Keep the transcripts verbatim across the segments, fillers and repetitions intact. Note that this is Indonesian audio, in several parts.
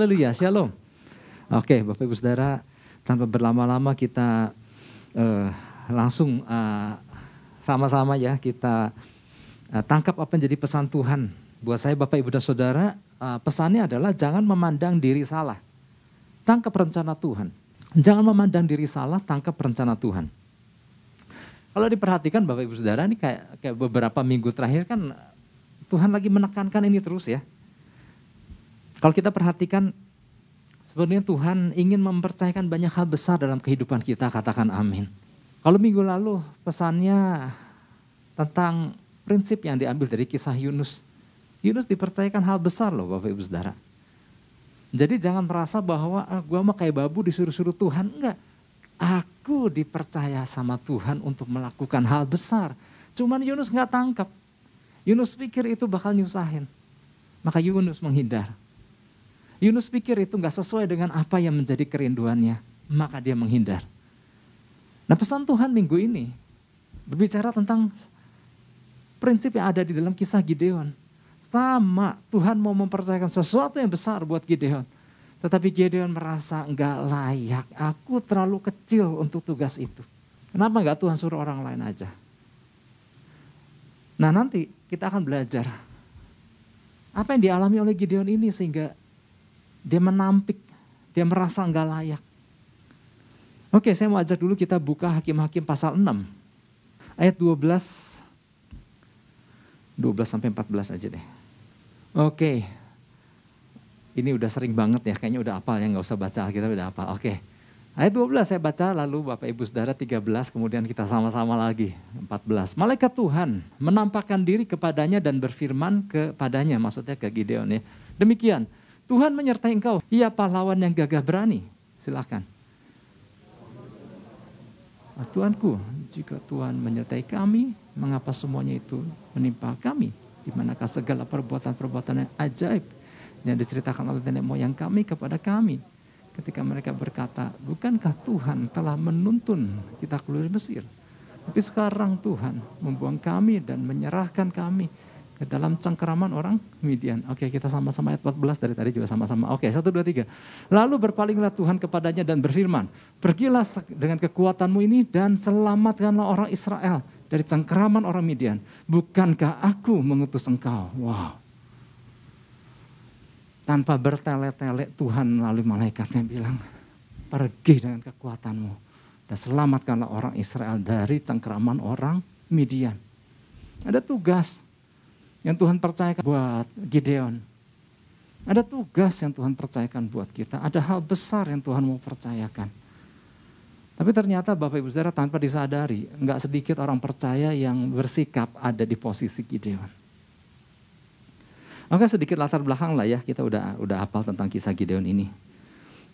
Haleluya, shalom. Oke, Bapak Ibu Saudara, tanpa berlama-lama kita uh, langsung uh, sama-sama ya kita uh, tangkap apa yang jadi pesan Tuhan. Buat saya Bapak Ibu dan Saudara, uh, pesannya adalah jangan memandang diri salah. Tangkap rencana Tuhan. Jangan memandang diri salah, tangkap rencana Tuhan. Kalau diperhatikan Bapak Ibu Saudara, ini kayak, kayak beberapa minggu terakhir kan Tuhan lagi menekankan ini terus ya. Kalau kita perhatikan, sebenarnya Tuhan ingin mempercayakan banyak hal besar dalam kehidupan kita, katakan amin. Kalau minggu lalu pesannya tentang prinsip yang diambil dari kisah Yunus. Yunus dipercayakan hal besar loh Bapak Ibu Saudara. Jadi jangan merasa bahwa ah, gua mah kayak babu disuruh-suruh Tuhan, enggak. Aku dipercaya sama Tuhan untuk melakukan hal besar. Cuman Yunus gak tangkap. Yunus pikir itu bakal nyusahin. Maka Yunus menghindar. Yunus pikir itu gak sesuai dengan apa yang menjadi kerinduannya. Maka dia menghindar. Nah, pesan Tuhan minggu ini berbicara tentang prinsip yang ada di dalam kisah Gideon. Sama, Tuhan mau mempercayakan sesuatu yang besar buat Gideon. Tetapi Gideon merasa gak layak. Aku terlalu kecil untuk tugas itu. Kenapa gak Tuhan suruh orang lain aja? Nah, nanti kita akan belajar apa yang dialami oleh Gideon ini sehingga dia menampik, dia merasa nggak layak. Oke, saya mau ajak dulu kita buka Hakim-hakim pasal enam. Ayat dua belas sampai empat belas aja deh. Oke. Ini udah sering banget ya, kayaknya udah hafal ya, nggak usah baca, kita udah hafal. Oke. Ayat dua belas saya baca, lalu Bapak Ibu Saudara tiga belas, kemudian kita sama-sama lagi empat belas. Malaikat Tuhan menampakkan diri kepadanya dan berfirman kepadanya, maksudnya ke Gideon ya. Demikian, Tuhan menyertai engkau, ia pahlawan yang gagah berani. Silakan. Tuhanku, jika Tuhan menyertai kami, mengapa semuanya itu menimpa kami? Di manakah segala perbuatan-perbuatan yang ajaib yang diceritakan oleh nenek moyang kami kepada kami? Ketika mereka berkata, bukankah Tuhan telah menuntun kita keluar dari Mesir? Tapi sekarang Tuhan membuang kami dan menyerahkan kami ke dalam cengkeraman orang Midian. Oke, kita sama-sama ayat empat belas dari tadi juga sama-sama. Oke, satu, dua, tiga. Lalu berpalinglah Tuhan kepadanya dan berfirman, pergilah dengan kekuatanmu ini dan selamatkanlah orang Israel dari cengkeraman orang Midian. Bukankah aku mengutus engkau? Wow. Tanpa bertele-tele Tuhan melalui malaikatnya bilang, pergi dengan kekuatanmu dan selamatkanlah orang Israel dari cengkeraman orang Midian. Ada tugas yang Tuhan percayakan buat Gideon. Ada tugas yang Tuhan percayakan buat kita. Ada hal besar yang Tuhan mau percayakan. Tapi ternyata Bapak Ibu Saudara tanpa disadari, enggak sedikit orang percaya yang bersikap ada di posisi Gideon. Oke, sedikit latar belakang lah ya, kita udah udah hafal tentang kisah Gideon ini.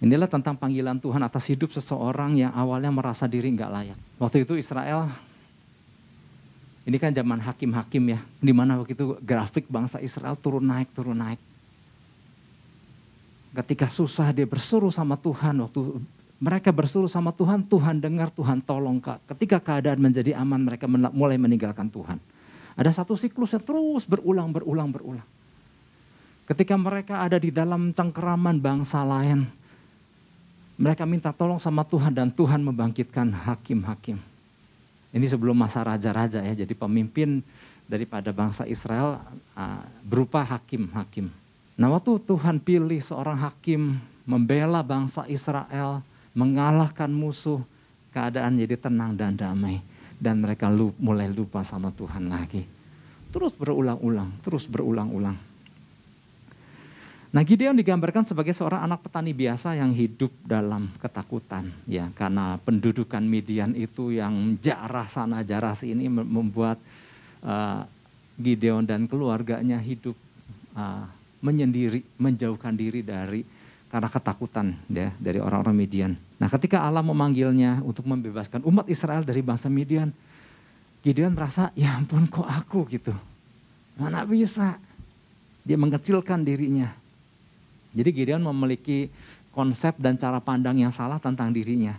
Inilah tentang panggilan Tuhan atas hidup seseorang yang awalnya merasa diri enggak layak. Waktu itu Israel, ini kan zaman hakim-hakim ya, di mana waktu itu grafik bangsa Israel turun naik, turun naik. Ketika susah dia berseru sama Tuhan, waktu mereka berseru sama Tuhan, Tuhan dengar, Tuhan tolong. Ketika keadaan menjadi aman, mereka mulai meninggalkan Tuhan. Ada satu siklus yang terus berulang, berulang, berulang. Ketika mereka ada di dalam cengkeraman bangsa lain, mereka minta tolong sama Tuhan dan Tuhan membangkitkan hakim-hakim. Ini sebelum masa raja-raja ya, jadi pemimpin daripada bangsa Israel uh, berupa hakim-hakim. Nah, waktu Tuhan pilih seorang hakim membela bangsa Israel, mengalahkan musuh, keadaan jadi tenang dan damai. Dan mereka lup, mulai lupa sama Tuhan lagi. Terus berulang-ulang, terus berulang-ulang. Nah, Gideon digambarkan sebagai seorang anak petani biasa yang hidup dalam ketakutan. Ya, karena pendudukan Midian itu yang jarah sana jarah sini membuat uh, Gideon dan keluarganya hidup uh, menyendiri, menjauhkan diri dari karena ketakutan ya, dari orang-orang Midian. Nah, ketika Allah memanggilnya untuk membebaskan umat Israel dari bangsa Midian, Gideon merasa ya ampun kok aku gitu, mana bisa. Dia mengecilkan dirinya. Jadi Gideon memiliki konsep dan cara pandang yang salah tentang dirinya.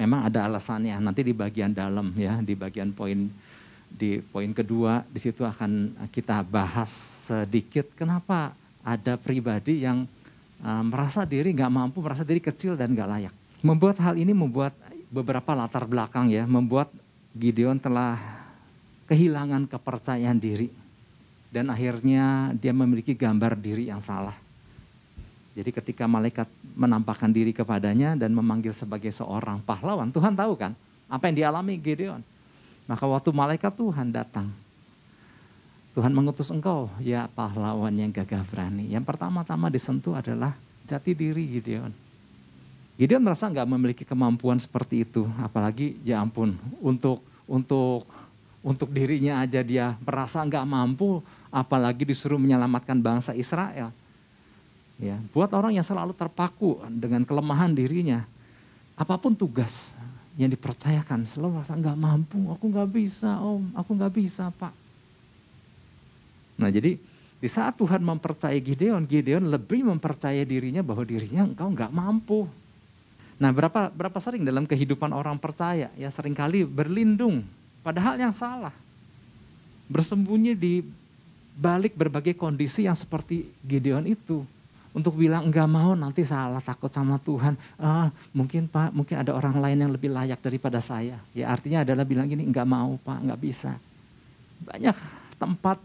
Memang ada alasannya, nanti di bagian dalam ya, di bagian poin di poin kedua di situ akan kita bahas sedikit kenapa ada pribadi yang uh, merasa diri nggak mampu, merasa diri kecil dan nggak layak. Membuat hal ini membuat beberapa latar belakang ya, membuat Gideon telah kehilangan kepercayaan diri. Dan akhirnya dia memiliki gambar diri yang salah. Jadi ketika malaikat menampakkan diri kepadanya dan memanggil sebagai seorang pahlawan, Tuhan tahu kan apa yang dialami Gideon. Maka waktu malaikat Tuhan datang, Tuhan mengutus engkau ya pahlawan yang gagah berani. Yang pertama-tama disentuh adalah jati diri Gideon. Gideon merasa nggak memiliki kemampuan seperti itu, apalagi ya ampun untuk untuk untuk dirinya aja dia merasa nggak mampu, apalagi disuruh menyelamatkan bangsa Israel. Ya, buat orang yang selalu terpaku dengan kelemahan dirinya, apapun tugas yang dipercayakan selalu merasa nggak mampu, aku nggak bisa om, aku nggak bisa pak. Nah jadi di saat Tuhan mempercayai Gideon, Gideon lebih mempercayai dirinya bahwa dirinya engkau nggak mampu. Nah berapa berapa sering dalam kehidupan orang percaya ya seringkali berlindung pada hal yang salah, bersembunyi di balik berbagai kondisi yang seperti Gideon itu. Untuk bilang enggak mau nanti salah takut sama Tuhan. Ah, mungkin Pak, mungkin ada orang lain yang lebih layak daripada saya. Ya artinya adalah bilang gini, enggak mau Pak, enggak bisa. Banyak tempat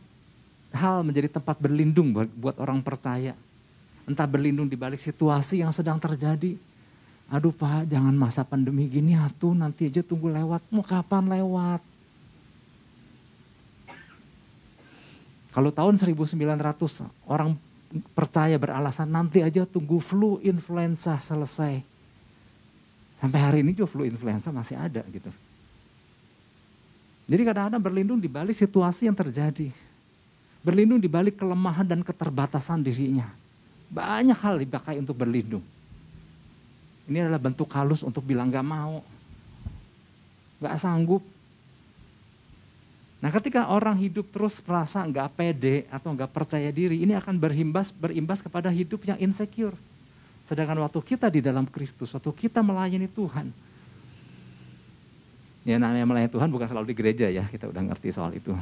hal menjadi tempat berlindung buat orang percaya. Entah berlindung di balik situasi yang sedang terjadi. Aduh Pak, jangan masa pandemi gini atuh, nanti aja tunggu lewat. Mau kapan lewat? Kalau tahun seribu sembilan ratus orang percaya beralasan nanti aja tunggu flu influenza selesai. Sampai hari ini juga flu influenza masih ada gitu. Jadi kadang-kadang berlindung di balik situasi yang terjadi. Berlindung di balik kelemahan dan keterbatasan dirinya. Banyak hal dipakai untuk berlindung. Ini adalah bentuk halus untuk bilang gak mau. Gak sanggup. Nah ketika orang hidup terus merasa nggak pede atau nggak percaya diri, ini akan berimbas berimbas kepada hidup yang insecure. Sedangkan waktu kita di dalam Kristus, waktu kita melayani Tuhan. Ya namanya melayani Tuhan bukan selalu di gereja ya, kita udah ngerti soal itu.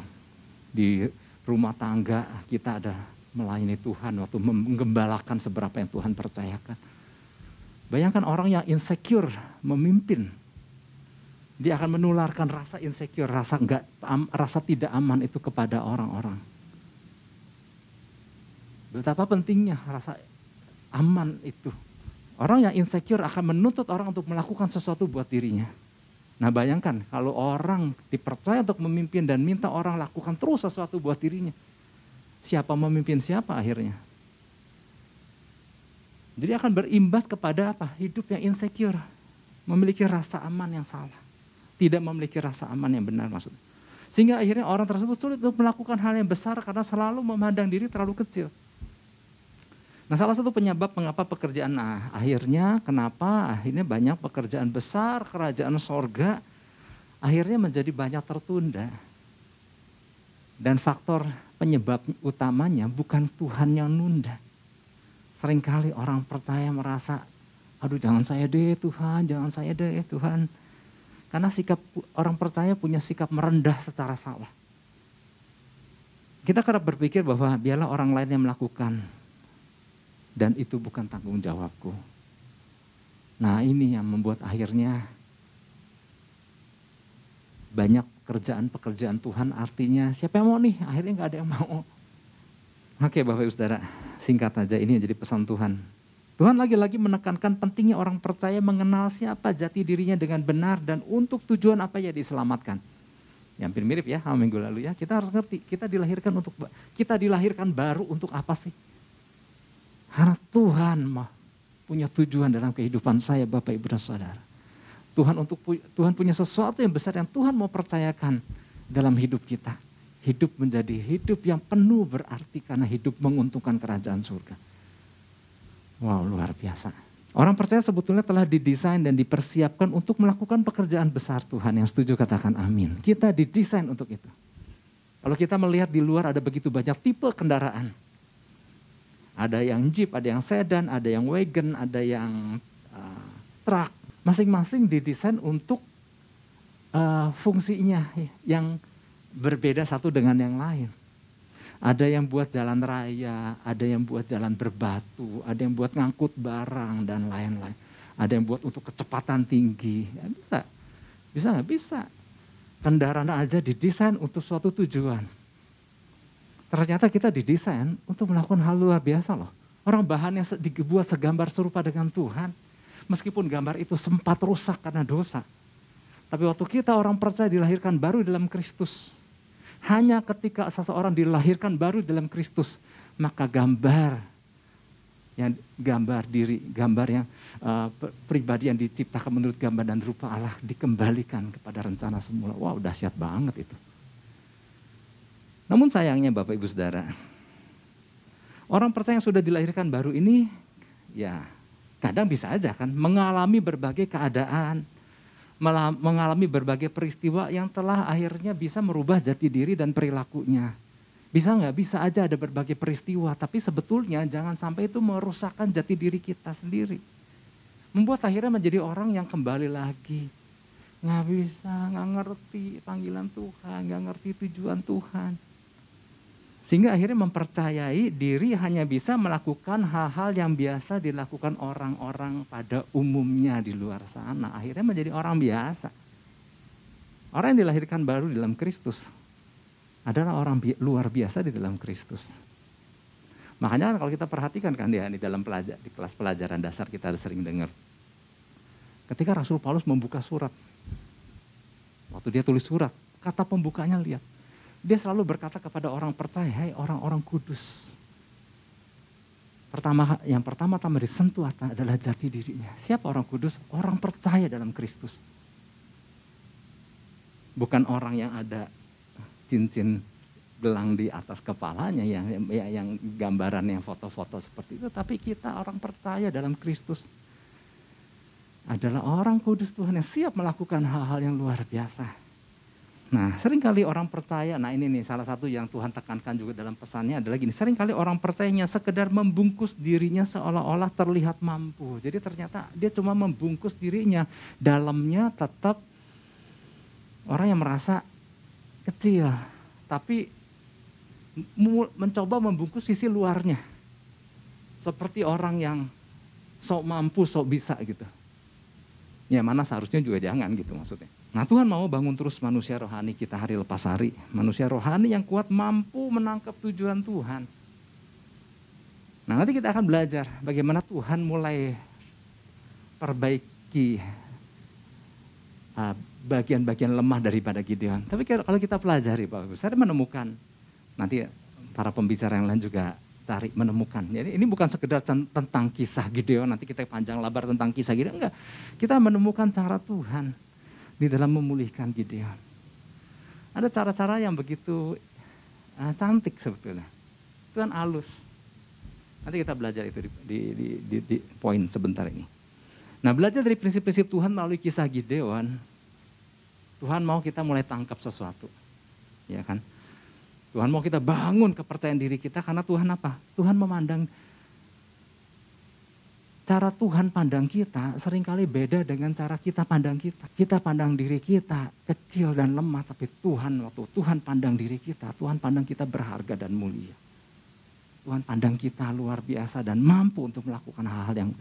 Di rumah tangga kita ada melayani Tuhan waktu menggembalakan seberapa yang Tuhan percayakan. Bayangkan orang yang insecure memimpin. Dia akan menularkan rasa insecure, rasa enggak, rasa tidak aman itu kepada orang-orang. Betapa pentingnya rasa aman itu. Orang yang insecure akan menuntut orang untuk melakukan sesuatu buat dirinya. Nah bayangkan kalau orang dipercaya untuk memimpin dan minta orang lakukan terus sesuatu buat dirinya. Siapa memimpin siapa akhirnya? Jadi akan berimbas kepada apa? Hidup yang insecure, memiliki rasa aman yang salah. Tidak memiliki rasa aman yang benar maksudnya. Sehingga akhirnya orang tersebut sulit untuk melakukan hal yang besar karena selalu memandang diri terlalu kecil. Nah salah satu penyebab mengapa pekerjaan nah, akhirnya kenapa akhirnya banyak pekerjaan besar, kerajaan sorga akhirnya menjadi banyak tertunda. Dan faktor penyebab utamanya bukan Tuhan yang nunda. Seringkali orang percaya merasa, aduh jangan saya deh Tuhan, jangan saya deh Tuhan. Karena sikap orang percaya punya sikap merendah secara salah. Kita kerap berpikir bahwa biarlah orang lain yang melakukan. Dan itu bukan tanggung jawabku. Nah ini yang membuat akhirnya banyak pekerjaan-pekerjaan Tuhan artinya siapa yang mau nih? Akhirnya gak ada yang mau. Oke Bapak Ibu Saudara, singkat aja ini yang jadi pesan Tuhan. Tuhan lagi-lagi menekankan pentingnya orang percaya mengenal siapa jati dirinya dengan benar dan untuk tujuan apa ya diselamatkan. Ya, hampir mirip ya sama minggu lalu ya. Kita harus ngerti, kita dilahirkan untuk kita dilahirkan baru untuk apa sih? Karena Tuhan mah punya tujuan dalam kehidupan saya Bapak Ibu dan Saudara. Tuhan untuk Tuhan punya sesuatu yang besar yang Tuhan mau percayakan dalam hidup kita. Hidup menjadi hidup yang penuh berarti karena hidup menguntungkan kerajaan surga. Wow, luar biasa. Orang percaya sebetulnya telah didesain dan dipersiapkan untuk melakukan pekerjaan besar Tuhan. Yang setuju katakan amin. Kita didesain untuk itu. Kalau kita melihat di luar ada begitu banyak tipe kendaraan. Ada yang jeep, ada yang sedan, ada yang wagon, ada yang uh, truk. Masing-masing didesain untuk uh, fungsinya yang berbeda satu dengan yang lain. Ada yang buat jalan raya, ada yang buat jalan berbatu, ada yang buat ngangkut barang dan lain-lain. Ada yang buat untuk kecepatan tinggi. Ya, bisa, bisa nggak bisa. Kendaraan aja didesain untuk suatu tujuan. Ternyata kita didesain untuk melakukan hal luar biasa loh. Orang bahannya dibuat segambar serupa dengan Tuhan. Meskipun gambar itu sempat rusak karena dosa. Tapi waktu kita orang percaya dilahirkan baru dalam Kristus. Hanya ketika seseorang dilahirkan baru dalam Kristus, maka gambar yang gambar diri, gambar yang uh, pribadi yang diciptakan menurut gambar dan rupa Allah dikembalikan kepada rencana semula. Wow, dahsyat banget itu. Namun sayangnya Bapak Ibu Saudara, orang percaya yang sudah dilahirkan baru ini, ya kadang bisa aja kan mengalami berbagai keadaan, mengalami berbagai peristiwa yang telah akhirnya bisa merubah jati diri dan perilakunya. Bisa nggak? Bisa aja ada berbagai peristiwa, tapi sebetulnya jangan sampai itu merusakkan jati diri kita sendiri. Membuat akhirnya menjadi orang yang kembali lagi. Nggak bisa, nggak ngerti panggilan Tuhan, nggak ngerti tujuan Tuhan. Sehingga akhirnya mempercayai diri hanya bisa melakukan hal-hal yang biasa dilakukan orang-orang pada umumnya di luar sana. Akhirnya menjadi orang biasa. Orang yang dilahirkan baru dalam Kristus adalah orang bi- luar biasa di dalam Kristus. Makanya kalau kita perhatikan kan ya, di dalam pelajar, di kelas pelajaran dasar kita sering dengar. Ketika Rasul Paulus membuka surat, waktu dia tulis surat, kata pembukanya lihat. Dia selalu berkata kepada orang percaya, hai orang-orang kudus. Pertama, yang pertama-tama disentuh adalah jati dirinya. Siapa orang kudus? Orang percaya dalam Kristus. Bukan orang yang ada cincin gelang di atas kepalanya, yang, yang, yang gambaran yang foto-foto seperti itu. Tapi kita orang percaya dalam Kristus adalah orang kudus Tuhan yang siap melakukan hal-hal yang luar biasa. Nah, seringkali orang percaya, nah ini nih salah satu yang Tuhan tekankan juga dalam pesannya adalah gini, seringkali orang percayanya sekedar membungkus dirinya seolah-olah terlihat mampu. Jadi ternyata dia cuma membungkus dirinya, dalamnya tetap orang yang merasa kecil, tapi mencoba membungkus sisi luarnya. Seperti orang yang sok mampu, sok bisa gitu. Ya mana seharusnya juga jangan gitu maksudnya. Nah Tuhan mau bangun terus manusia rohani kita hari lepas hari. Manusia rohani yang kuat mampu menangkap tujuan Tuhan. Nah nanti kita akan belajar bagaimana Tuhan mulai perbaiki uh, bagian-bagian lemah daripada Gideon. Tapi kalau kita pelajari Pak Ibu, saya menemukan, nanti para pembicara yang lain juga tarik menemukan. Jadi ini bukan sekedar tentang kisah Gideon, nanti kita panjang lebar tentang kisah Gideon. Enggak, kita menemukan cara Tuhan di dalam memulihkan Gideon. Ada cara-cara yang begitu uh, cantik sebetulnya. Tuhan halus. Nanti kita belajar itu di, di, di, di, di poin sebentar ini. Nah belajar dari prinsip-prinsip Tuhan melalui kisah Gideon. Tuhan mau kita mulai tangkap sesuatu. Ya kan? Tuhan mau kita bangun kepercayaan diri kita karena Tuhan apa? Tuhan memandang. Cara Tuhan pandang kita seringkali beda dengan cara kita pandang kita. Kita pandang diri kita kecil dan lemah, tapi Tuhan waktu Tuhan pandang diri kita, Tuhan pandang kita berharga dan mulia. Tuhan pandang kita luar biasa dan mampu untuk melakukan hal-hal yang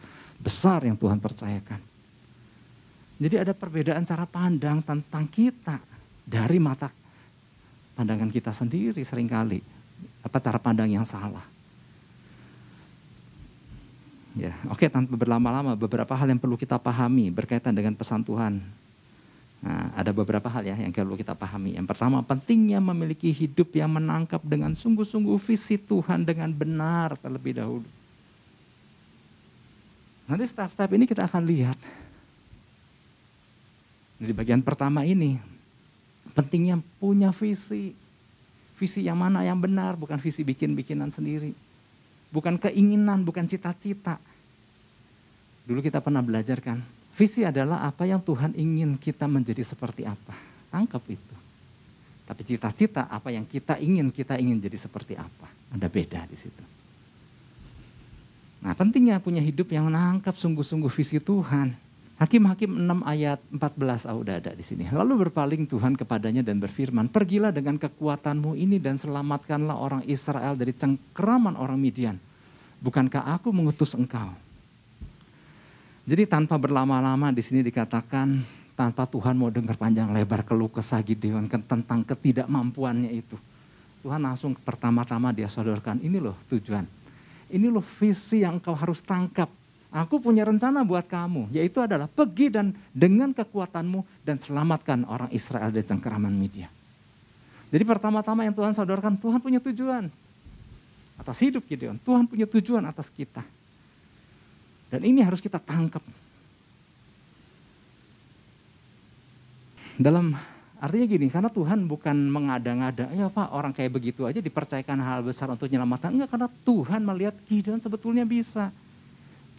besar yang Tuhan percayakan. Jadi ada perbedaan cara pandang tentang kita dari mata pandangan kita sendiri seringkali. Apa cara pandang yang salah? Ya, oke, tanpa berlama-lama beberapa hal yang perlu kita pahami berkaitan dengan pesan Tuhan. Nah, ada beberapa hal ya yang perlu kita pahami. Yang pertama, pentingnya memiliki hidup yang menangkap dengan sungguh-sungguh visi Tuhan dengan benar terlebih dahulu. Nanti step-step ini kita akan lihat. Di bagian pertama ini, pentingnya punya visi. Visi yang mana yang benar, bukan visi bikin-bikinan sendiri. Bukan keinginan, bukan cita-cita. Dulu kita pernah belajar kan, visi adalah apa yang Tuhan ingin kita menjadi seperti apa. Tangkap itu. Tapi cita-cita apa yang kita ingin, kita ingin jadi seperti apa. Ada beda di situ. Nah pentingnya punya hidup yang menangkap sungguh-sungguh visi Tuhan. Hakim-hakim enam ayat empat belas, oh, udah ada di sini. Lalu berpaling Tuhan kepadanya dan berfirman, pergilah dengan kekuatanmu ini dan selamatkanlah orang Israel dari cengkeraman orang Midian. Bukankah aku mengutus engkau? Jadi tanpa berlama-lama di sini dikatakan, tanpa Tuhan mau dengar panjang lebar keluh kesah Gideon tentang ketidakmampuannya itu. Tuhan langsung pertama-tama dia sodorkan, ini loh tujuan. Ini loh visi yang kau harus tangkap. Aku punya rencana buat kamu, yaitu adalah pergi dan dengan kekuatanmu dan selamatkan orang Israel dari cengkeraman Midian. Jadi pertama-tama yang Tuhan sodorkan, Tuhan punya tujuan atas hidup Gideon. Tuhan punya tujuan atas kita. Dan ini harus kita tangkap. Dalam artinya gini, karena Tuhan bukan mengada-ngada, ya Pak orang kayak begitu aja dipercayakan hal besar untuk menyelamatkan. Enggak, karena Tuhan melihat Gideon sebetulnya bisa.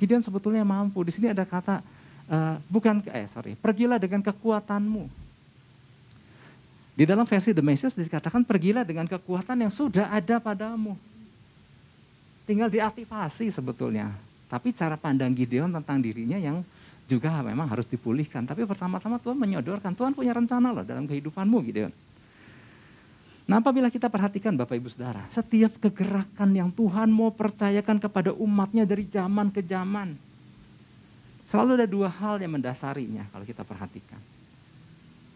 Gideon sebetulnya mampu. Di sini ada kata uh, bukan eh sorry, pergilah dengan kekuatanmu. Di dalam versi The Message dikatakan pergilah dengan kekuatan yang sudah ada padamu. Tinggal diaktifasi sebetulnya. Tapi cara pandang Gideon tentang dirinya yang juga memang harus dipulihkan. Tapi pertama-tama Tuhan menyodorkan, Tuhan punya rencana loh dalam kehidupanmu Gideon. Nah apabila kita perhatikan Bapak Ibu Saudara, setiap kegerakan yang Tuhan mau percayakan kepada umatnya dari zaman ke zaman, selalu ada dua hal yang mendasarinya kalau kita perhatikan.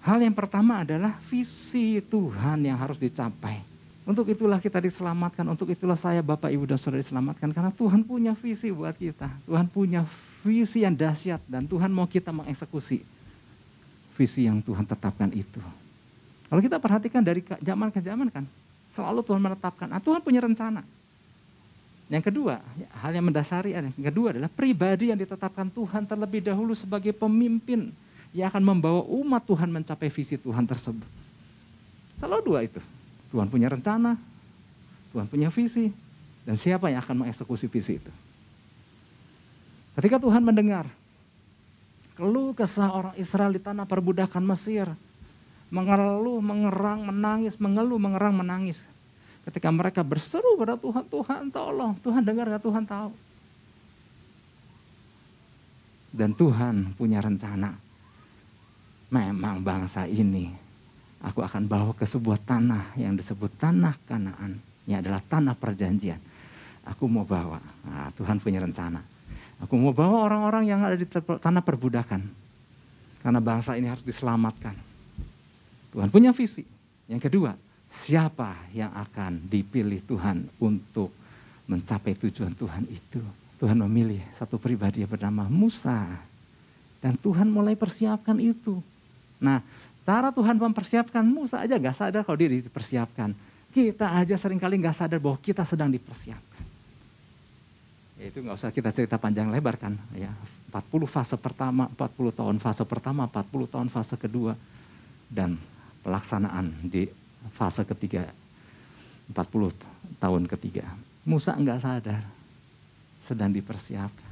Hal yang pertama adalah visi Tuhan yang harus dicapai. Untuk itulah kita diselamatkan, untuk itulah saya Bapak Ibu dan Saudara diselamatkan. Karena Tuhan punya visi buat kita, Tuhan punya visi yang dahsyat dan Tuhan mau kita mengeksekusi visi yang Tuhan tetapkan itu. Kalau kita perhatikan dari zaman ke zaman kan, selalu Tuhan menetapkan, ah, Tuhan punya rencana. Yang kedua, hal yang mendasari yang kedua adalah pribadi yang ditetapkan Tuhan terlebih dahulu sebagai pemimpin yang akan membawa umat Tuhan mencapai visi Tuhan tersebut. Selalu dua itu, Tuhan punya rencana, Tuhan punya visi, dan siapa yang akan mengeksekusi visi itu. Ketika Tuhan mendengar keluh kesah orang Israel di tanah perbudakan Mesir, mengeluh, mengerang, menangis, mengeluh, mengerang, menangis. Ketika mereka berseru pada Tuhan, Tuhan tolong, Tuhan dengar gak, Tuhan tahu. Dan Tuhan punya rencana. Memang bangsa ini, aku akan bawa ke sebuah tanah yang disebut tanah Kanaan. Ini adalah tanah perjanjian. Aku mau bawa, nah, Tuhan punya rencana. Aku mau bawa orang-orang yang ada di tanah perbudakan. Karena bangsa ini harus diselamatkan. Tuhan punya visi. Yang kedua, siapa yang akan dipilih Tuhan untuk mencapai tujuan Tuhan itu? Tuhan memilih satu pribadi yang bernama Musa. Dan Tuhan mulai persiapkan itu. Nah, cara Tuhan mempersiapkan Musa aja gak sadar kalau dia dipersiapkan. Kita aja seringkali gak sadar bahwa kita sedang dipersiapkan. Itu gak usah kita cerita panjang lebar kan. Ya, empat puluh fase pertama, empat puluh tahun fase pertama, empat puluh tahun fase kedua. Dan pelaksanaan di fase ketiga, empat puluh tahun ketiga. Musa enggak sadar, sedang dipersiapkan.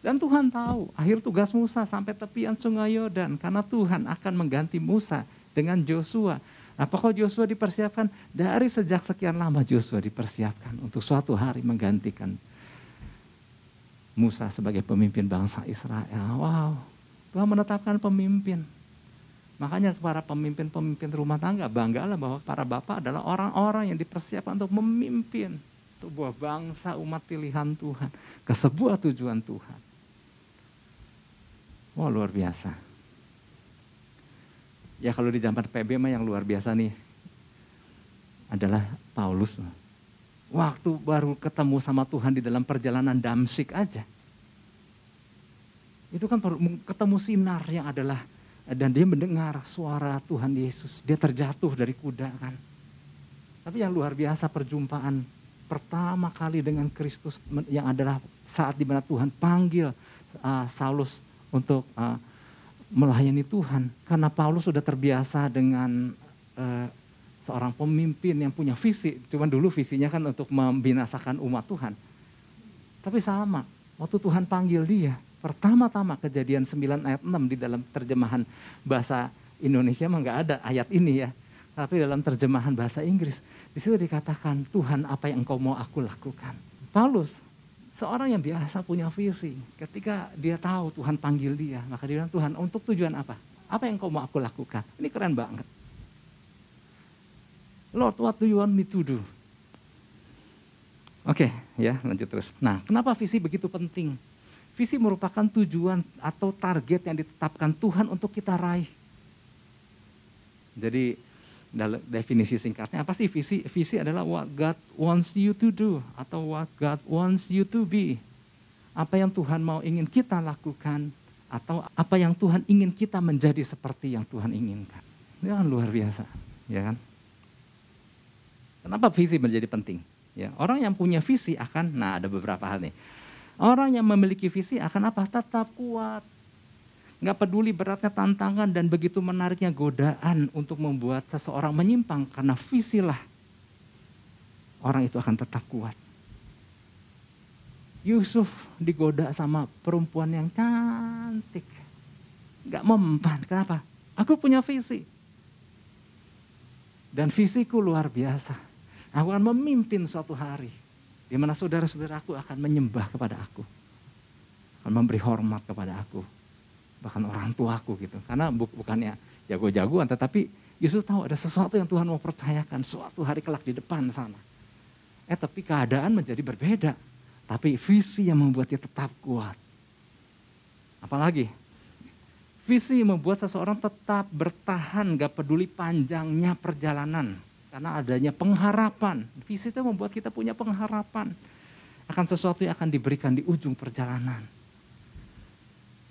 Dan Tuhan tahu akhir tugas Musa sampai tepian sungai Yordan. Karena Tuhan akan mengganti Musa dengan Joshua. Apakah Joshua dipersiapkan? Dari sejak sekian lama Joshua dipersiapkan untuk suatu hari menggantikan Musa sebagai pemimpin bangsa Israel. Wow, Tuhan menetapkan pemimpin. Makanya para pemimpin-pemimpin rumah tangga banggalah bahwa para bapak adalah orang-orang yang dipersiapkan untuk memimpin sebuah bangsa umat pilihan Tuhan ke sebuah tujuan Tuhan. Wah, luar biasa. Ya kalau di zaman P B mah yang luar biasa nih adalah Paulus. Waktu baru ketemu sama Tuhan di dalam perjalanan Damsik aja. Itu kan ketemu sinar yang adalah dan dia mendengar suara Tuhan Yesus. Dia terjatuh dari kuda kan. Tapi yang luar biasa perjumpaan pertama kali dengan Kristus yang adalah saat di mana Tuhan panggil uh, Saulus untuk uh, melayani Tuhan. Karena Paulus sudah terbiasa dengan uh, seorang pemimpin yang punya visi. Cuman dulu visinya kan untuk membinasakan umat Tuhan. Tapi sama, waktu Tuhan panggil dia. Pertama-tama Kejadian sembilan ayat enam di dalam terjemahan bahasa Indonesia mah nggak ada ayat ini ya. Tapi dalam terjemahan bahasa Inggris di situ dikatakan Tuhan apa yang engkau mau aku lakukan. Paulus Seorang yang biasa punya visi, ketika dia tahu Tuhan panggil dia, maka dia bilang, Tuhan untuk tujuan apa? Apa yang kau mau aku lakukan? Ini keren banget. Lord, what do you want me to do? Oke, okay, ya lanjut terus. Nah, kenapa visi begitu penting? Visi merupakan tujuan atau target yang ditetapkan Tuhan untuk kita raih. Jadi dalam definisi singkatnya apa sih visi? Visi adalah what God wants you to do atau what God wants you to be. Apa yang Tuhan mau ingin kita lakukan atau apa yang Tuhan ingin kita menjadi seperti yang Tuhan inginkan. Ini kan luar biasa, ya kan? Kenapa visi menjadi penting? Ya, orang yang punya visi akan, nah ada beberapa hal nih. Orang yang memiliki visi akan apa? Tetap kuat. Nggak peduli beratnya tantangan dan begitu menariknya godaan untuk membuat seseorang menyimpang. Karena visilah orang itu akan tetap kuat. Yusuf digoda sama perempuan yang cantik. Nggak mempan, kenapa? Aku punya visi. Dan visiku luar biasa. Aku akan memimpin suatu hari. Di mana saudara-saudaraku akan menyembah kepada aku. Akan memberi hormat kepada aku. Bahkan orang tuaku gitu. Karena bukannya jago-jagoan, tetapi Yusuf tahu ada sesuatu yang Tuhan mau percayakan. Suatu hari kelak di depan sana. Eh tapi keadaan menjadi berbeda. Tapi visi yang membuat dia tetap kuat. Apalagi? Visi membuat seseorang tetap bertahan, gak peduli panjangnya perjalanan. Karena adanya pengharapan. Visi itu membuat kita punya pengharapan. Akan sesuatu yang akan diberikan di ujung perjalanan.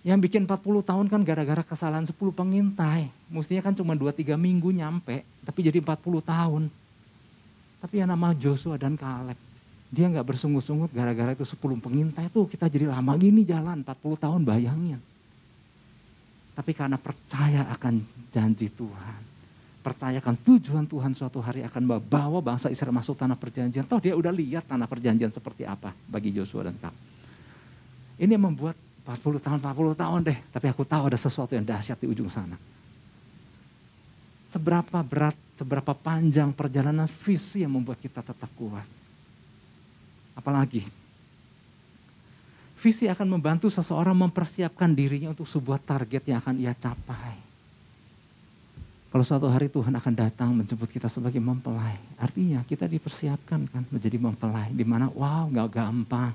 Yang bikin empat puluh tahun kan gara-gara kesalahan sepuluh pengintai. Mestinya kan cuma dua tiga minggu nyampe. Tapi jadi empat puluh tahun. Tapi yang nama Joshua dan Kaleb. Dia gak bersungut-sungut gara-gara itu sepuluh pengintai tuh. Kita jadi lama gini jalan empat puluh tahun bayangin. Tapi karena percaya akan janji Tuhan. Percayakan tujuan Tuhan suatu hari akan membawa bangsa Israel masuk tanah perjanjian. Toh dia udah lihat tanah perjanjian seperti apa bagi Yosua dan Kaleb. Ini yang membuat empat puluh tahun, empat puluh tahun deh. Tapi aku tahu ada sesuatu yang dahsyat di ujung sana. Seberapa berat, seberapa panjang perjalanan visi yang membuat kita tetap kuat. Apalagi, visi akan membantu seseorang mempersiapkan dirinya untuk sebuah target yang akan ia capai. Kalau suatu hari Tuhan akan datang menjemput kita sebagai mempelai. Artinya kita dipersiapkan kan menjadi mempelai. Dimana wow gak gampang.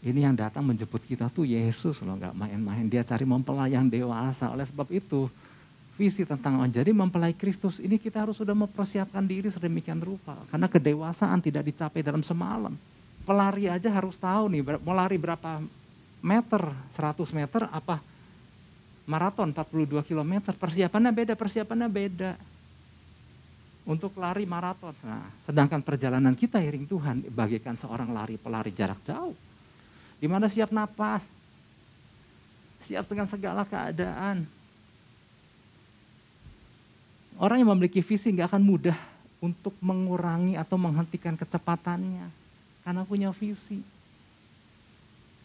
Ini yang datang menjemput kita tuh Yesus loh, gak main-main. Dia cari mempelai yang dewasa. Oleh sebab itu visi tentang menjadi mempelai Kristus ini kita harus sudah mempersiapkan diri sedemikian rupa. Karena kedewasaan tidak dicapai dalam semalam. Pelari aja harus tahu nih mau lari berapa meter, seratus meter apa. Maraton empat puluh dua kilometer, persiapannya beda, persiapannya beda. Untuk lari maraton, nah, sedangkan perjalanan kita iring Tuhan bagaikan seorang lari pelari jarak jauh. Di mana siap napas, siap dengan segala keadaan. Orang yang memiliki visi gak akan mudah untuk mengurangi atau menghentikan kecepatannya. Karena punya visi.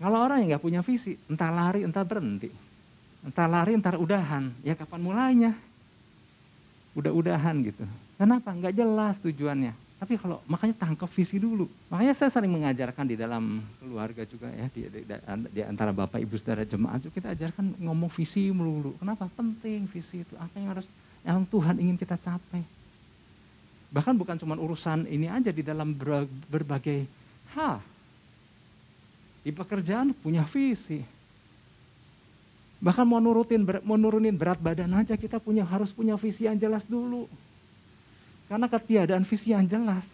Kalau orang yang gak punya visi, entah lari, entah berhenti. Entar lari, entar udahan. Ya kapan mulainya? Udah-udahan gitu. Kenapa? Enggak jelas tujuannya. Tapi kalau makanya tangkap visi dulu. Makanya saya sering mengajarkan di dalam keluarga juga ya. Di, di, di antara bapak, ibu, saudara, jemaat. Kita ajarkan ngomong visi melulu. Kenapa? Penting visi itu. Apa yang harus yang Tuhan ingin kita capai. Bahkan bukan cuma urusan ini aja di dalam ber, berbagai hal. Di pekerjaan punya visi. Bahkan mau nurutin, mau nurunin berat badan aja kita punya harus punya visi yang jelas dulu. Karena ketiadaan visi yang jelas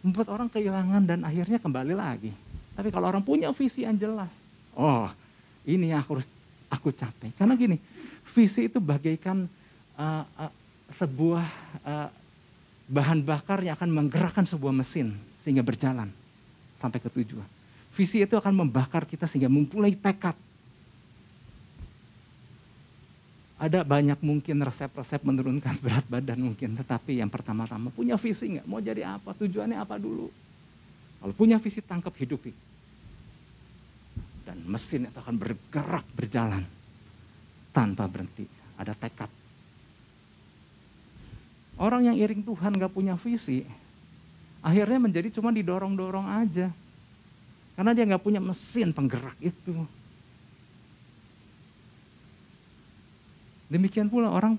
membuat orang kehilangan dan akhirnya kembali lagi. Tapi kalau orang punya visi yang jelas, oh ini yang harus aku capai. Karena gini, visi itu bagaikan uh, uh, sebuah uh, bahan bakar yang akan menggerakkan sebuah mesin sehingga berjalan sampai ke tujuan. Visi itu akan membakar kita sehingga mempunyai tekad. Ada banyak mungkin resep-resep menurunkan berat badan mungkin. Tetapi yang pertama-tama punya visi gak? Mau jadi apa? Tujuannya apa dulu? Kalau punya visi tangkap hidupi. Dan mesin itu akan bergerak berjalan. Tanpa berhenti. Ada tekad. Orang yang iring Tuhan gak punya visi. akhirnya menjadi cuma didorong-dorong aja. Karena dia nggak punya mesin penggerak itu. Demikian pula orang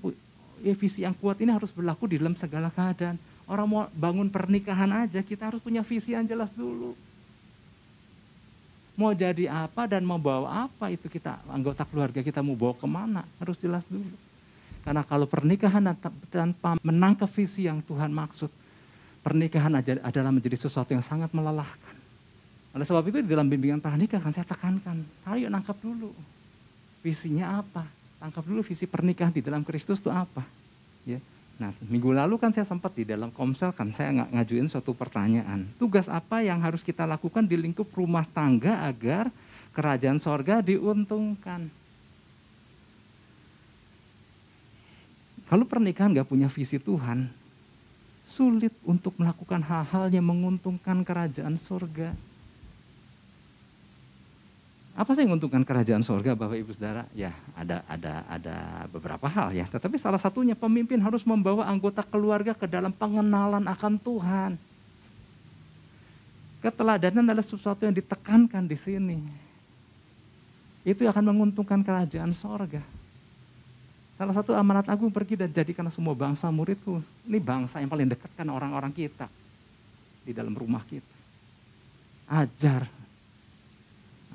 ya, visi yang kuat ini harus berlaku di dalam segala keadaan. Orang mau bangun pernikahan aja, kita harus punya visi yang jelas dulu. Mau jadi apa dan mau bawa apa itu kita, anggota keluarga kita mau bawa kemana, harus jelas dulu. Karena kalau pernikahan tanpa menangkap visi yang Tuhan maksud, pernikahan adalah menjadi sesuatu yang sangat melelahkan. Oleh sebab itu di dalam bimbingan pernikahan saya tekankan, ayo nangkap dulu visinya apa, tangkap dulu visi pernikahan di dalam Kristus itu apa. Ya. Nah, minggu lalu kan saya sempat di dalam komsel kan saya ngajuin suatu pertanyaan. Tugas apa yang harus kita lakukan di lingkup rumah tangga agar kerajaan sorga diuntungkan? Kalau pernikahan gak punya visi Tuhan, sulit untuk melakukan hal-hal yang menguntungkan kerajaan sorga. Apa sih yang menguntungkan kerajaan sorga, Bapak Ibu Saudara? Ya ada ada ada beberapa hal ya. Tetapi salah satunya pemimpin harus membawa anggota keluarga ke dalam pengenalan akan Tuhan. Keteladanan adalah sesuatu yang ditekankan di sini. Itu akan menguntungkan kerajaan sorga. Salah satu amanat Agung, pergi dan jadikanlah semua bangsa muridku. Ini bangsa yang paling dekat kan orang-orang kita di dalam rumah kita. Ajar.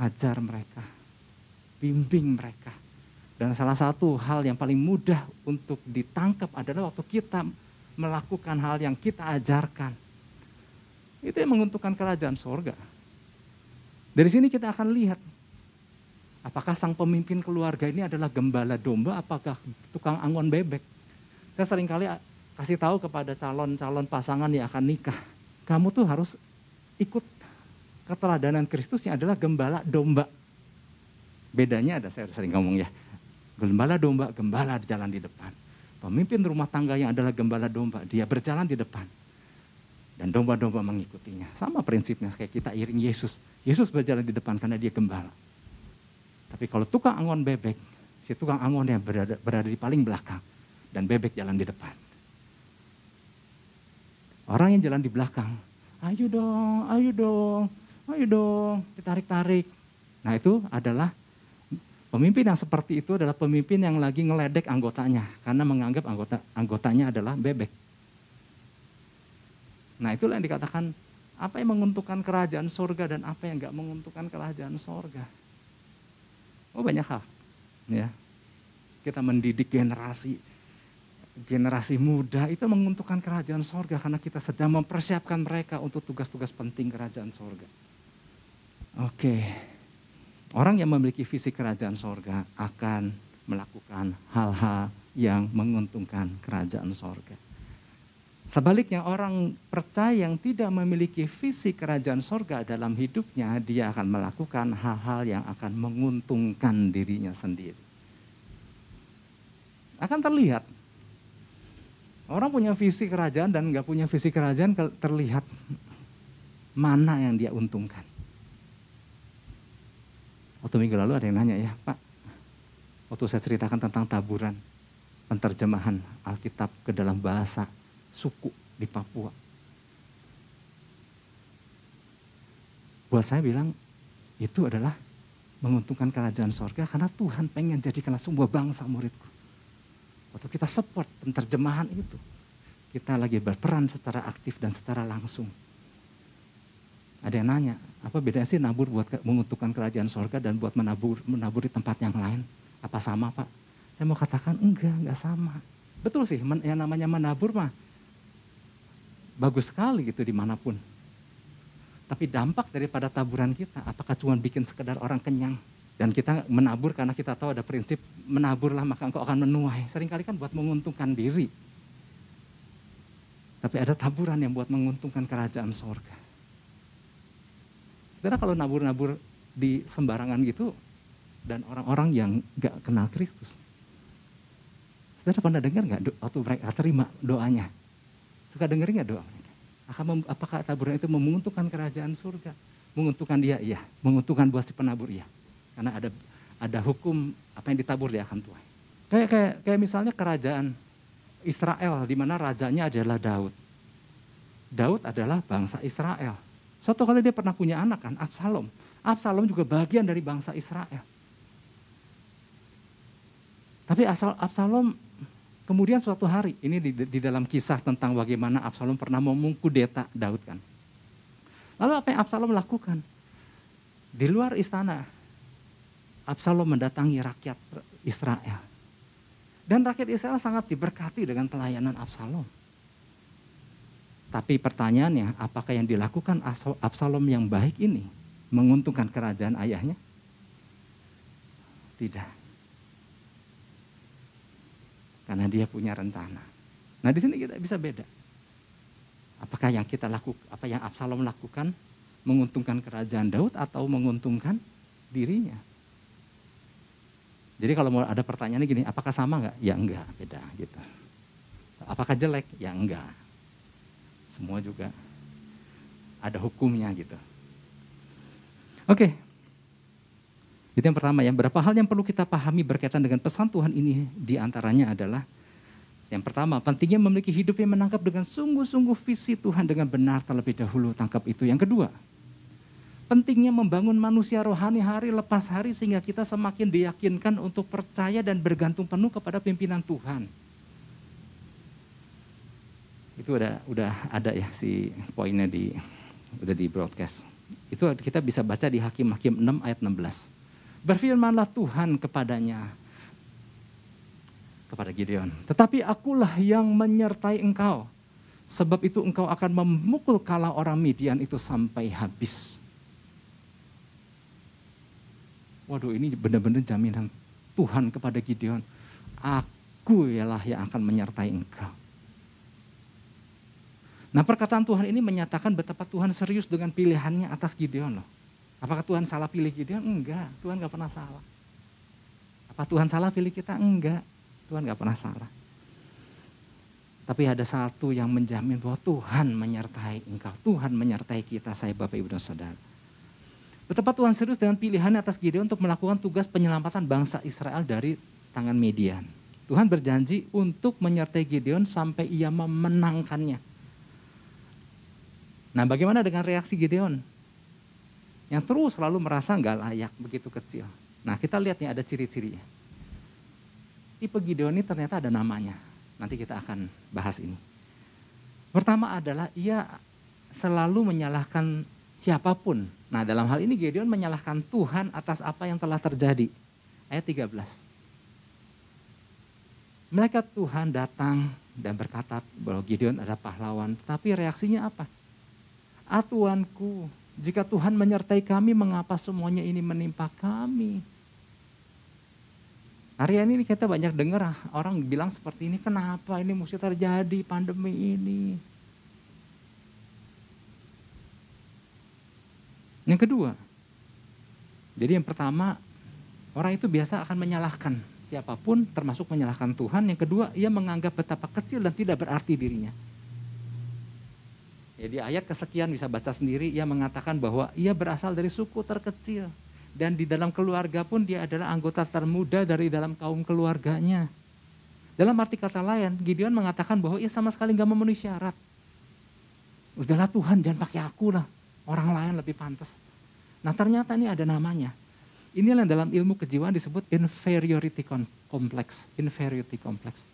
Ajar mereka, bimbing mereka. Dan salah satu hal yang paling mudah untuk ditangkap adalah waktu kita melakukan hal yang kita ajarkan. Itu yang menguntungkan kerajaan sorga. Dari sini kita akan lihat, apakah sang pemimpin keluarga ini adalah gembala domba, apakah tukang angon bebek. Saya seringkali kasih tahu kepada calon-calon pasangan yang akan nikah, kamu tuh harus ikut keteladanan Kristusnya adalah gembala domba. Bedanya ada, saya sering ngomong ya, gembala domba, gembala jalan di depan. Pemimpin rumah tangga yang adalah gembala domba, dia berjalan di depan. Dan domba-domba mengikutinya. Sama prinsipnya kayak kita iring Yesus. Yesus berjalan di depan karena dia gembala. Tapi kalau tukang angon bebek, si tukang angon yang berada, berada di paling belakang. Dan bebek jalan di depan. Orang yang jalan di belakang, ayo dong, ayo dong. Ayo dong, ditarik-tarik. Nah itu adalah pemimpin yang seperti itu adalah pemimpin yang lagi ngeledek anggotanya. Karena menganggap anggota anggotanya adalah bebek. Nah itulah yang dikatakan apa yang menguntungkan kerajaan sorga dan apa yang gak menguntungkan kerajaan sorga. Oh banyak hal. Ya. Kita mendidik generasi, generasi muda itu menguntungkan kerajaan sorga. Karena kita sedang mempersiapkan mereka untuk tugas-tugas penting kerajaan sorga. Oke, orang yang memiliki visi kerajaan sorga akan melakukan hal-hal yang menguntungkan kerajaan sorga. Sebaliknya orang percaya yang tidak memiliki visi kerajaan sorga dalam hidupnya, dia akan melakukan hal-hal yang akan menguntungkan dirinya sendiri. Akan terlihat, orang punya visi kerajaan dan nggak punya visi kerajaan terlihat mana yang dia untungkan. Waktu minggu lalu ada yang nanya ya, Pak, waktu saya ceritakan tentang taburan, penterjemahan Alkitab ke dalam bahasa suku di Papua. Buat saya bilang, itu adalah menguntungkan kerajaan sorga karena Tuhan pengen jadikanlah semua bangsa muridku. Waktu kita support penterjemahan itu, kita lagi berperan secara aktif dan secara langsung. Ada yang nanya, apa bedanya sih nabur buat menguntungkan kerajaan sorga dan buat menabur, menabur di tempat yang lain? Apa sama, Pak? Saya mau katakan, enggak, enggak sama. Betul sih, men, yang namanya menabur mah bagus sekali gitu dimanapun. Tapi dampak daripada taburan kita, apakah cuma bikin sekedar orang kenyang? Dan kita menabur karena kita tahu ada prinsip menaburlah maka engkau akan menuai. Seringkali kan buat menguntungkan diri. Tapi ada taburan yang buat menguntungkan kerajaan sorga. Karena kalau nabur-nabur di sembarangan gitu dan orang-orang yang gak kenal Kristus. Saudara pernah dengar gak do, waktu mereka terima doanya? Suka dengerin gak doa mereka? Apakah taburan itu menguntungkan kerajaan surga? Menguntungkan dia? Iya. Menguntungkan buat si penabur? Iya. Karena ada ada hukum apa yang ditabur dia akan tuai. Kayak, kayak, kayak misalnya kerajaan Israel di mana rajanya adalah Daud. Daud adalah bangsa Israel. Suatu kali dia pernah punya anak kan, Absalom. Absalom juga bagian dari bangsa Israel. Tapi asal Absalom kemudian suatu hari, ini di, di dalam kisah tentang bagaimana Absalom pernah memengkudeta Daud kan. Lalu apa yang Absalom lakukan? Di luar istana, Absalom mendatangi rakyat Israel. Dan rakyat Israel sangat diberkati dengan pelayanan Absalom. Tapi pertanyaannya, apakah yang dilakukan Absalom yang baik ini menguntungkan kerajaan ayahnya? Tidak. Karena dia punya rencana. Nah, di sini kita bisa beda. Apakah yang kita lakukan, apa yang Absalom lakukan menguntungkan kerajaan Daud atau menguntungkan dirinya? Jadi kalau mau ada pertanyaannya gini, apakah sama enggak? Ya enggak, beda gitu. Apakah jelek? Ya enggak. Semua juga ada hukumnya gitu. Oke. Itu yang pertama, yang berapa hal yang perlu kita pahami berkaitan dengan pesan Tuhan ini, diantaranya adalah yang pertama, pentingnya memiliki hidup yang menangkap dengan sungguh-sungguh visi Tuhan dengan benar terlebih dahulu, tangkap itu. Yang kedua, pentingnya membangun manusia rohani hari lepas hari sehingga kita semakin diyakinkan untuk percaya dan bergantung penuh kepada pimpinan Tuhan. Itu udah, udah ada ya si poinnya di, udah di broadcast. Itu kita bisa baca di Hakim-hakim enam ayat enam belas. Berfirmanlah Tuhan kepadanya, kepada Gideon, tetapi akulah yang menyertai engkau, sebab itu engkau akan memukul kepala orang Midian itu sampai habis. Waduh, ini benar-benar jaminan Tuhan kepada Gideon, aku ialah yang akan menyertai engkau. Nah, perkataan Tuhan ini menyatakan betapa Tuhan serius dengan pilihannya atas Gideon loh. Apakah Tuhan salah pilih Gideon? Enggak, Tuhan gak pernah salah. Apa Tuhan salah pilih kita? Enggak, Tuhan gak pernah salah. Tapi ada satu yang menjamin bahwa Tuhan menyertai engkau, Tuhan menyertai kita, saya Bapak Ibu dan Saudara. Betapa Tuhan serius dengan pilihannya atas Gideon untuk melakukan tugas penyelamatan bangsa Israel dari tangan Midian. Tuhan berjanji untuk menyertai Gideon sampai ia memenangkannya. Nah, bagaimana dengan reaksi Gideon? Yang terus selalu merasa nggak layak begitu kecil. Nah, kita lihat nih ada ciri-cirinya. Tipe Gideon ini ternyata ada namanya. Nanti kita akan bahas ini. Pertama adalah ia selalu menyalahkan siapapun. Nah, dalam hal ini Gideon menyalahkan Tuhan atas apa yang telah terjadi. Ayat tiga belas. Malaikat Tuhan datang dan berkata bahwa Gideon adalah pahlawan. Tapi reaksinya apa? Ah, Tuanku, jika Tuhan menyertai kami, mengapa semuanya ini menimpa kami? Hari ini kita banyak dengar orang bilang seperti ini, kenapa ini mesti terjadi pandemi ini? Yang kedua, jadi yang pertama orang itu biasa akan menyalahkan siapapun termasuk menyalahkan Tuhan. Yang kedua, ia menganggap betapa kecil dan tidak berarti dirinya. Jadi ayat kesekian bisa baca sendiri, ia mengatakan bahwa ia berasal dari suku terkecil. Dan di dalam keluarga pun dia adalah anggota termuda dari dalam kaum keluarganya. Dalam arti kata lain, Gideon mengatakan bahwa ia sama sekali gak memenuhi syarat. Udahlah Tuhan, jangan pakai aku lah, orang lain lebih pantas. Nah, ternyata ini ada namanya. Inilah yang dalam ilmu kejiwaan disebut inferiority complex. Inferiority complex.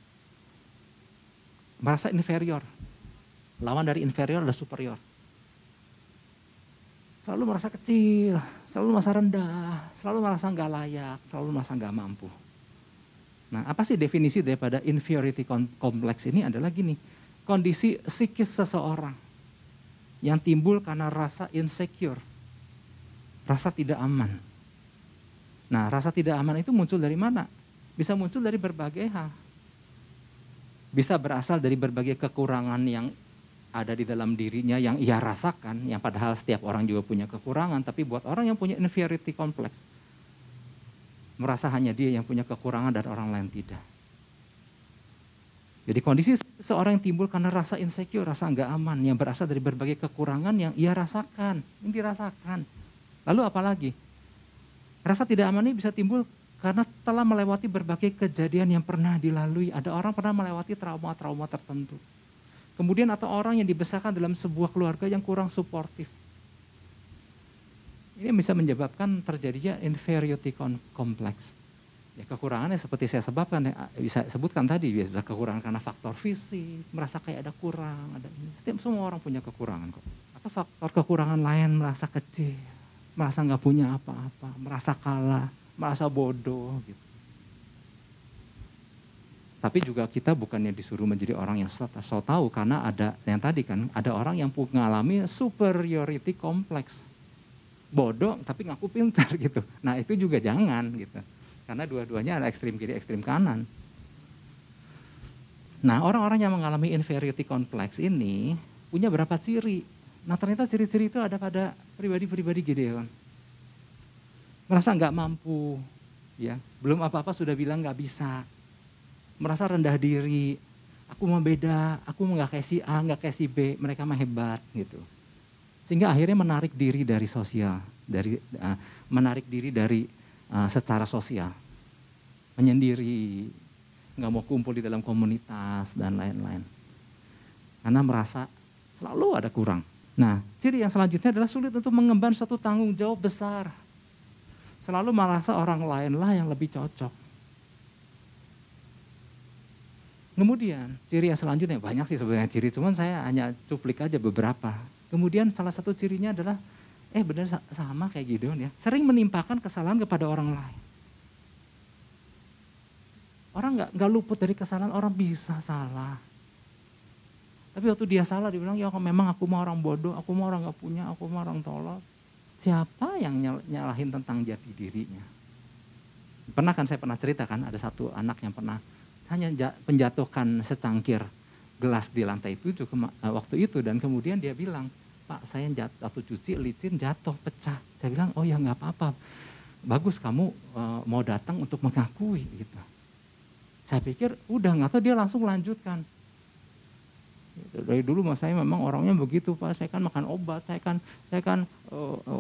Merasa inferior. Lawan dari inferior adalah superior. Selalu merasa kecil, selalu merasa rendah, selalu merasa nggak layak, selalu merasa nggak mampu. Nah, apa sih definisi daripada inferiority complex ini? Adalah gini, kondisi psikis seseorang yang timbul karena rasa insecure, rasa tidak aman. Nah, rasa tidak aman itu muncul dari mana? Bisa muncul dari berbagai hal. Bisa berasal dari berbagai kekurangan yang ada di dalam dirinya yang ia rasakan, yang padahal setiap orang juga punya kekurangan, tapi buat orang yang punya inferiority complex, merasa hanya dia yang punya kekurangan dan orang lain tidak. Jadi kondisi seorang yang timbul karena rasa insecure, rasa nggak aman, yang berasal dari berbagai kekurangan yang ia rasakan, yang dirasakan. Lalu apalagi? Rasa tidak aman ini bisa timbul karena telah melewati berbagai kejadian yang pernah dilalui. Ada orang pernah melewati trauma-trauma tertentu. Kemudian atau orang yang dibesarkan dalam sebuah keluarga yang kurang suportif. Ini bisa menyebabkan terjadinya inferiority complex. Ya, kekurangannya seperti saya sebabkan, bisa sebutkan tadi, bisa kekurangan karena faktor fisik, merasa kayak ada kurang, ada ini. Setiap semua orang punya kekurangan kok. Atau faktor kekurangan lain, merasa kecil, merasa nggak punya apa-apa, merasa kalah, merasa bodoh gitu. Tapi juga kita bukannya disuruh menjadi orang yang so tahu, karena ada yang tadi kan, ada orang yang mengalami superiority complex. Bodoh tapi ngaku pintar gitu. Nah itu juga jangan gitu. Karena dua-duanya ada ekstrim kiri, ekstrim kanan. Nah orang-orang yang mengalami inferiority complex ini punya berapa ciri. Nah ternyata ciri-ciri itu ada pada pribadi-pribadi Gideon. Merasa nggak mampu, ya belum apa-apa sudah bilang nggak bisa. Merasa rendah diri. Aku mau beda, aku nggak kayak si A, nggak kayak si B. Mereka mah hebat gitu. Sehingga akhirnya menarik diri dari sosial, dari uh, menarik diri dari uh, secara sosial, menyendiri, nggak mau kumpul di dalam komunitas dan lain-lain, karena merasa selalu ada kurang. Nah, ciri yang selanjutnya adalah sulit untuk mengemban suatu tanggung jawab besar, selalu merasa orang lainlah yang lebih cocok. Kemudian ciri yang selanjutnya banyak sih sebenarnya ciri, cuman saya hanya cuplik aja beberapa. Kemudian salah satu cirinya adalah, eh benar sama kayak Gideon ya, sering menimpakan kesalahan kepada orang lain. Orang gak, gak luput dari kesalahan, orang bisa salah. Tapi waktu dia salah, dia bilang, ya memang aku mah orang bodoh, aku mah orang gak punya, aku mah orang tolol. Siapa yang nyalahin tentang jati dirinya? Pernah kan, saya pernah cerita kan, ada satu anak yang pernah hanya menjatuhkan secangkir gelas di lantai tujuh waktu itu, dan kemudian dia bilang, Pak saya jatuh cuci licin jatuh pecah. Saya bilang, oh ya nggak apa-apa, bagus kamu e, mau datang untuk mengakui gitu. Saya pikir udah, nggak tahu dia langsung lanjutkan, dari dulu mas saya memang orangnya begitu Pak, saya kan makan obat, saya kan saya kan e, e,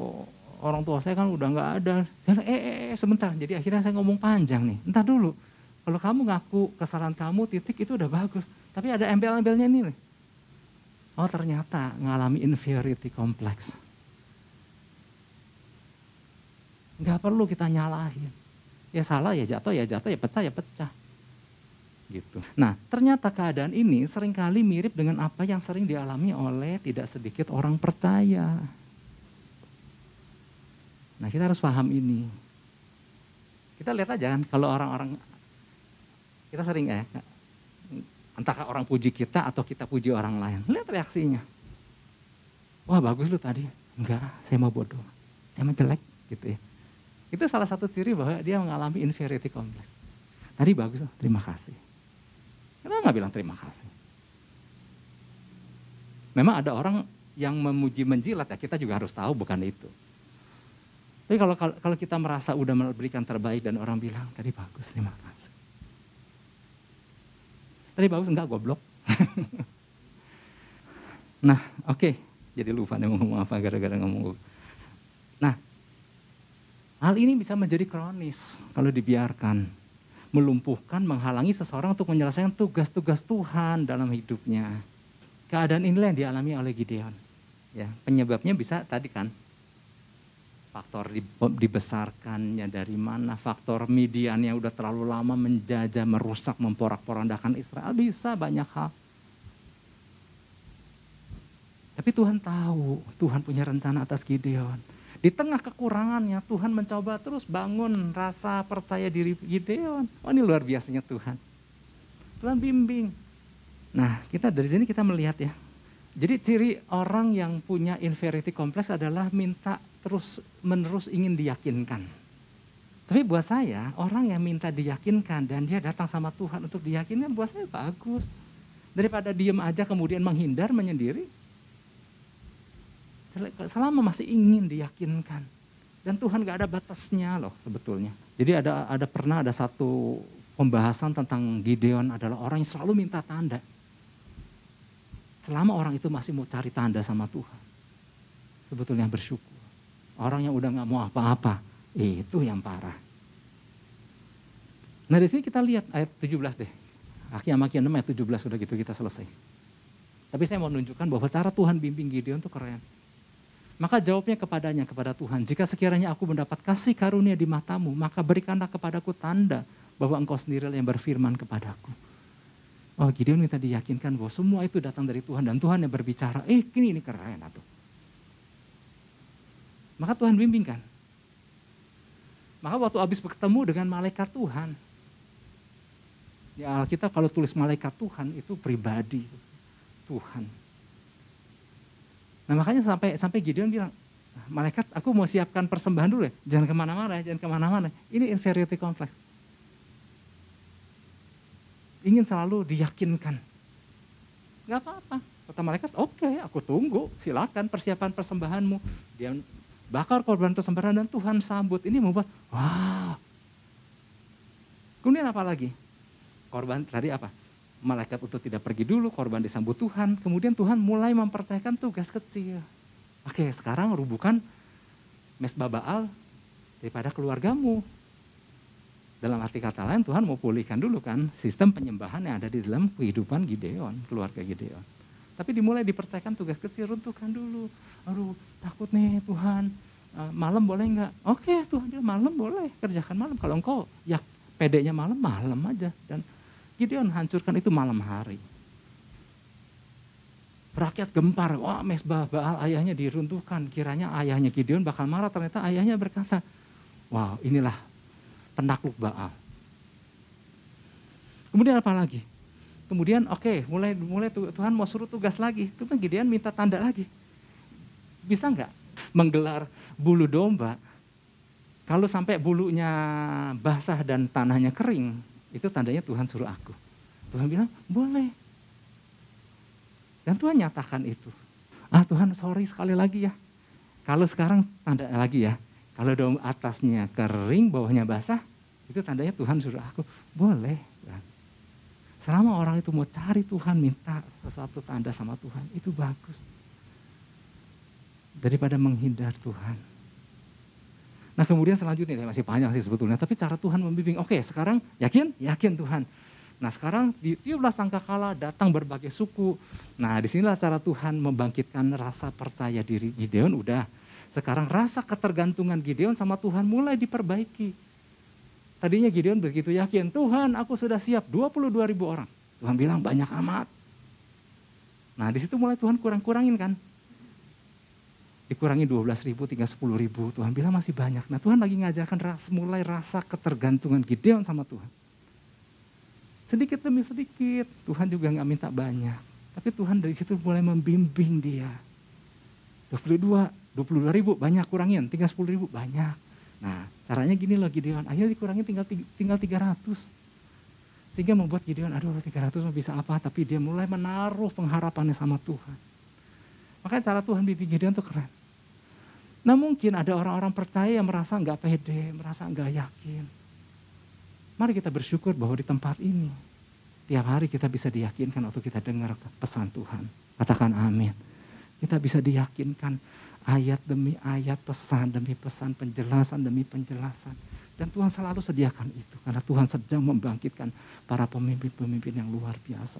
orang tua saya kan udah nggak ada. Saya bilang, eh, eh, eh sebentar, jadi akhirnya saya ngomong panjang nih, entar dulu. Kalau kamu ngaku kesalahan kamu titik itu udah bagus. Tapi ada embel-embelnya ini. Oh ternyata ngalami inferiority complex. Gak perlu kita nyalahin. Ya salah ya jatuh, ya jatuh, ya pecah, ya pecah. Gitu. Nah ternyata keadaan ini seringkali mirip dengan apa yang sering dialami oleh tidak sedikit orang percaya. Nah kita harus paham ini. Kita lihat aja kan kalau orang-orang... Kita sering ya, entah orang puji kita atau kita puji orang lain. Lihat reaksinya. Wah bagus lu tadi. Enggak, saya mau bodoh. Saya mau jelek gitu ya. Itu salah satu ciri bahwa dia mengalami inferiority complex. Tadi bagus, terima kasih. Kenapa gak bilang terima kasih? Memang ada orang yang memuji menjilat ya, kita juga harus tahu bukan itu. Tapi kalau kalau kita merasa udah memberikan terbaik dan orang bilang tadi bagus, terima kasih. Tadi bagus enggak goblok. Nah oke, okay. Jadi lupa nih mau ngomong apa gara-gara ngomong. Nah hal ini bisa menjadi kronis kalau dibiarkan. Melumpuhkan, menghalangi seseorang untuk menyelesaikan tugas-tugas Tuhan dalam hidupnya. Keadaan inilah yang dialami oleh Gideon. Ya, penyebabnya bisa tadi kan. Faktor dibesarkannya dari mana, faktor Midian yang udah terlalu lama menjajah, merusak, memporak-porandakan Israel, bisa banyak hal. Tapi Tuhan tahu, Tuhan punya rencana atas Gideon. Di tengah kekurangannya Tuhan mencoba terus bangun rasa percaya diri Gideon. Oh ini luar biasanya Tuhan. Tuhan bimbing. Nah kita dari sini kita melihat ya. Jadi ciri orang yang punya inferiority complex adalah minta terus menerus ingin diyakinkan. Tapi buat saya, orang yang minta diyakinkan dan dia datang sama Tuhan untuk diyakinkan, buat saya bagus. Daripada diem aja kemudian menghindar, menyendiri. Selama masih ingin diyakinkan. Dan Tuhan gak ada batasnya loh sebetulnya. Jadi ada ada pernah ada satu pembahasan tentang Gideon adalah orang yang selalu minta tanda. Selama orang itu masih mau cari tanda sama Tuhan. Sebetulnya bersyukur. Orang yang udah gak mau apa-apa, itu yang parah. Nah di sini kita lihat ayat tujuh belas deh. Hakim-hakim enam ayat tujuh belas, udah gitu kita selesai. Tapi saya mau menunjukkan bahwa cara Tuhan bimbing Gideon itu keren. Maka jawabnya kepadanya, kepada Tuhan, jika sekiranya aku mendapat kasih karunia di matamu, maka berikanlah kepadaku tanda bahwa engkau sendirilah yang berfirman kepadaku. Oh, Gideon minta diyakinkan bahwa semua itu datang dari Tuhan dan Tuhan yang berbicara, eh ini, ini keren atuh. Maka Tuhan bimbingkan. Maka waktu habis bertemu dengan malaikat Tuhan, ya Alkitab kalau tulis malaikat Tuhan itu pribadi Tuhan. Nah makanya sampai sampai Gideon bilang, malaikat aku mau siapkan persembahan dulu ya, jangan kemana-mana, jangan kemana-mana. Ini inferiority complex. Ingin selalu diyakinkan. Gak apa-apa, kata malaikat oke okay, aku tunggu, silakan persiapan persembahanmu. Dia bakar korban persembahan dan Tuhan sambut, ini membuat wah. Wow. Kemudian apa lagi? Korban tadi apa? Malaikat itu tidak pergi dulu, korban disambut Tuhan. Kemudian Tuhan mulai mempercayakan tugas kecil. Oke, sekarang rubuhkan mesbah Baal daripada keluargamu. Dalam arti kata lain, Tuhan mau pulihkan dulu kan sistem penyembahan yang ada di dalam kehidupan Gideon, keluarga Gideon. Tapi dimulai dipercayakan tugas kecil, runtuhkan dulu. Aduh, takut nih Tuhan, malam boleh nggak? Oke, Tuhan dia malam boleh, kerjakan malam. Kalau engkau ya pedenya malam, malam aja. Dan Gideon hancurkan itu malam hari. Rakyat gempar, wah mesbah Baal ayahnya diruntuhkan. Kiranya ayahnya Gideon bakal marah, ternyata ayahnya berkata, wow inilah penakluk Baal. Kemudian apa lagi? Kemudian oke okay, mulai mulai Tuhan mau suruh tugas lagi. Tuhan Gideon minta tanda lagi. Bisa nggak menggelar bulu domba? Kalau sampai bulunya basah dan tanahnya kering, itu tandanya Tuhan suruh aku. Tuhan bilang, boleh. Dan Tuhan nyatakan itu. Ah Tuhan, sorry sekali lagi ya. Kalau sekarang tanda lagi ya. Kalau domba atasnya kering, bawahnya basah, itu tandanya Tuhan suruh aku. Boleh. Selama orang itu mau cari Tuhan, minta sesuatu tanda sama Tuhan, itu bagus. Daripada menghindar Tuhan. Nah kemudian selanjutnya, masih panjang sih sebetulnya, tapi cara Tuhan membimbing, oke sekarang yakin? Yakin Tuhan. Nah sekarang ditiuplah sangkakala, datang berbagai suku. Nah disinilah cara Tuhan membangkitkan rasa percaya diri Gideon udah. Sekarang rasa ketergantungan Gideon sama Tuhan mulai diperbaiki. Tadinya Gideon begitu yakin, Tuhan aku sudah siap dua puluh dua ribu orang. Tuhan bilang banyak amat. Nah disitu mulai Tuhan kurang-kurangin kan. Dikurangi dua belas ribu, tinggal sepuluh ribu. Tuhan bilang masih banyak. Nah Tuhan lagi ngajarkan ras, mulai rasa ketergantungan Gideon sama Tuhan. Sedikit demi sedikit. Tuhan juga gak minta banyak. Tapi Tuhan dari situ mulai membimbing dia. dua puluh dua, dua puluh dua ribu banyak kurangin. Tinggal sepuluh ribu banyak. Nah caranya gini loh Gideon. Akhirnya dikurangin tinggal, tinggal tiga ratus. Sehingga membuat Gideon, aduh tiga ratus bisa apa. Tapi dia mulai menaruh pengharapannya sama Tuhan. Makanya cara Tuhan bimbing Gideon itu keren. Nah mungkin ada orang-orang percaya yang merasa nggak pede, merasa nggak yakin. Mari kita bersyukur bahwa di tempat ini, tiap hari kita bisa diyakinkan waktu kita dengar pesan Tuhan. Katakan amin. Kita bisa diyakinkan ayat demi ayat, pesan demi pesan, penjelasan demi penjelasan. Dan Tuhan selalu sediakan itu. Karena Tuhan sedang membangkitkan para pemimpin-pemimpin yang luar biasa.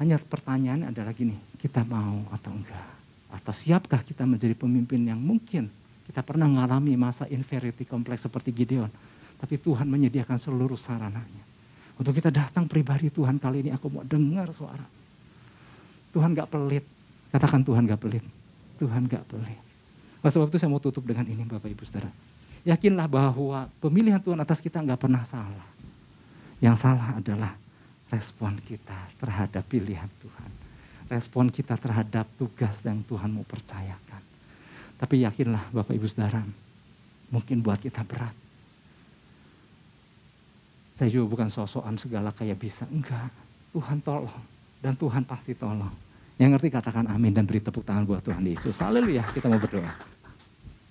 Hanya pertanyaannya adalah gini, kita mau atau enggak? Atau siapkah kita menjadi pemimpin yang mungkin kita pernah mengalami masa inferiority kompleks seperti Gideon. Tapi Tuhan menyediakan seluruh sarananya. Untuk kita datang pribadi Tuhan, kali ini aku mau dengar suara. Tuhan gak pelit. Katakan Tuhan gak pelit. Tuhan gak pelit. Nah, sebab itu saya mau tutup dengan ini Bapak Ibu Saudara. Yakinlah bahwa pemilihan Tuhan atas kita gak pernah salah. Yang salah adalah respon kita terhadap pilihan Tuhan. Respon kita terhadap tugas yang Tuhan mau percayakan. Tapi yakinlah Bapak Ibu Saudara, mungkin buat kita berat. Saya juga bukan sosokan segala kayak bisa. Enggak, Tuhan tolong. Dan Tuhan pasti tolong. Yang ngerti katakan amin dan beri tepuk tangan buat Tuhan Yesus. Haleluya, kita mau berdoa.